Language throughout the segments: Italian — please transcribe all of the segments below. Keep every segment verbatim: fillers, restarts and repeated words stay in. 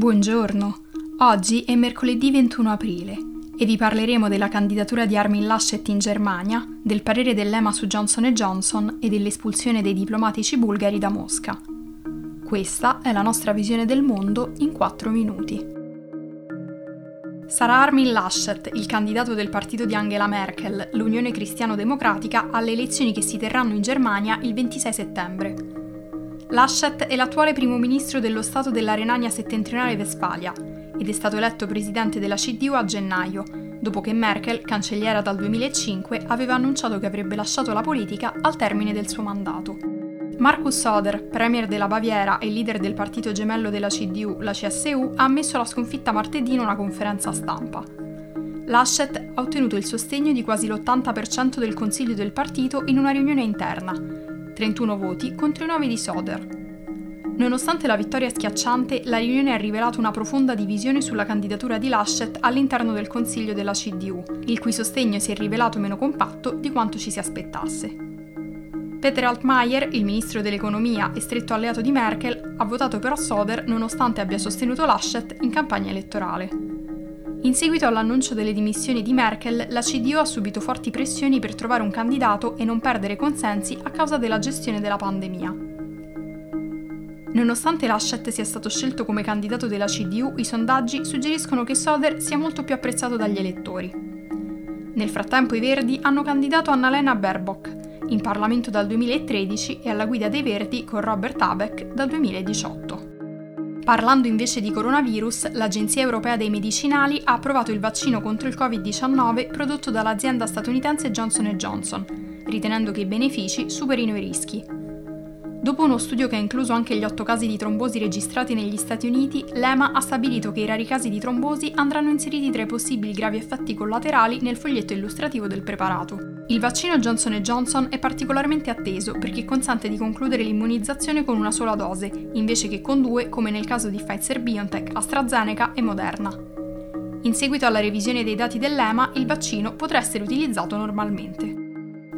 Buongiorno, oggi è mercoledì ventuno aprile e vi parleremo della candidatura di Armin Laschet in Germania, del parere dell'E M A su Johnson and Johnson e dell'espulsione dei diplomatici bulgari da Mosca. Questa è la nostra visione del mondo in quattro minuti. Sarà Armin Laschet, il candidato del partito di Angela Merkel, l'Unione Cristiano-Democratica, alle elezioni che si terranno in Germania il ventisei settembre. Laschet è l'attuale primo ministro dello Stato della Renania Settentrionale Vestfalia ed è stato eletto presidente della C D U a gennaio, dopo che Merkel, cancelliera dal duemilacinque, aveva annunciato che avrebbe lasciato la politica al termine del suo mandato. Markus Söder, premier della Baviera e leader del partito gemello della C D U, la C S U, ha ammesso la sconfitta martedì in una conferenza stampa. Laschet ha ottenuto il sostegno di quasi l'ottanta per cento del consiglio del partito in una riunione interna, trentuno voti contro i nove di Söder. Nonostante la vittoria schiacciante, la riunione ha rivelato una profonda divisione sulla candidatura di Laschet all'interno del consiglio della C D U, il cui sostegno si è rivelato meno compatto di quanto ci si aspettasse. Peter Altmaier, il ministro dell'economia e stretto alleato di Merkel, ha votato per Söder nonostante abbia sostenuto Laschet in campagna elettorale. In seguito all'annuncio delle dimissioni di Merkel, la C D U ha subito forti pressioni per trovare un candidato e non perdere consensi a causa della gestione della pandemia. Nonostante Laschet sia stato scelto come candidato della C D U, i sondaggi suggeriscono che Söder sia molto più apprezzato dagli elettori. Nel frattempo i Verdi hanno candidato Annalena Baerbock, in Parlamento dal duemilatredici e alla guida dei Verdi con Robert Habeck dal duemiladiciotto. Parlando invece di coronavirus, l'Agenzia Europea dei Medicinali ha approvato il vaccino contro il covid diciannove prodotto dall'azienda statunitense Johnson and Johnson, ritenendo che i benefici superino i rischi. Dopo uno studio che ha incluso anche gli otto casi di trombosi registrati negli Stati Uniti, l'E M A ha stabilito che i rari casi di trombosi andranno inseriti tra i possibili gravi effetti collaterali nel foglietto illustrativo del preparato. Il vaccino Johnson and Johnson è particolarmente atteso perché consente di concludere l'immunizzazione con una sola dose, invece che con due come nel caso di Pfizer-BioNTech, AstraZeneca e Moderna. In seguito alla revisione dei dati dell'E M A, il vaccino potrà essere utilizzato normalmente.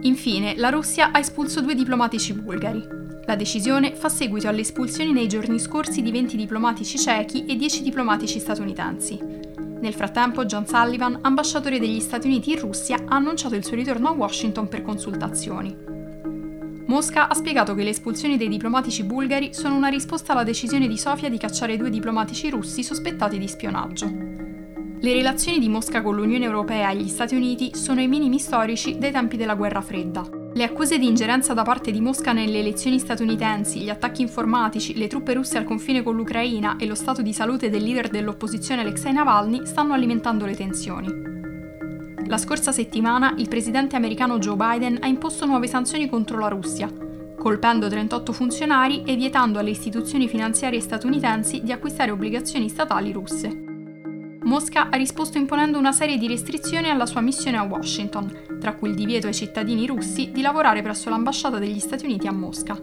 Infine, la Russia ha espulso due diplomatici bulgari. La decisione fa seguito alle espulsioni nei giorni scorsi di venti diplomatici cechi e dieci diplomatici statunitensi. Nel frattempo, John Sullivan, ambasciatore degli Stati Uniti in Russia, ha annunciato il suo ritorno a Washington per consultazioni. Mosca ha spiegato che le espulsioni dei diplomatici bulgari sono una risposta alla decisione di Sofia di cacciare due diplomatici russi sospettati di spionaggio. Le relazioni di Mosca con l'Unione Europea e gli Stati Uniti sono ai minimi storici dai tempi della Guerra Fredda. Le accuse di ingerenza da parte di Mosca nelle elezioni statunitensi, gli attacchi informatici, le truppe russe al confine con l'Ucraina e lo stato di salute del leader dell'opposizione Alexei Navalny stanno alimentando le tensioni. La scorsa settimana il presidente americano Joe Biden ha imposto nuove sanzioni contro la Russia, colpendo trentotto funzionari e vietando alle istituzioni finanziarie statunitensi di acquistare obbligazioni statali russe. Mosca ha risposto imponendo una serie di restrizioni alla sua missione a Washington, tra cui il divieto ai cittadini russi di lavorare presso l'ambasciata degli Stati Uniti a Mosca.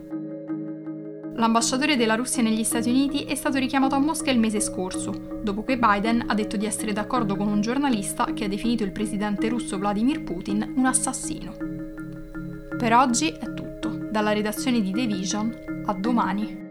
L'ambasciatore della Russia negli Stati Uniti è stato richiamato a Mosca il mese scorso, dopo che Biden ha detto di essere d'accordo con un giornalista che ha definito il presidente russo Vladimir Putin un assassino. Per oggi è tutto. Dalla redazione di The Vision, a domani.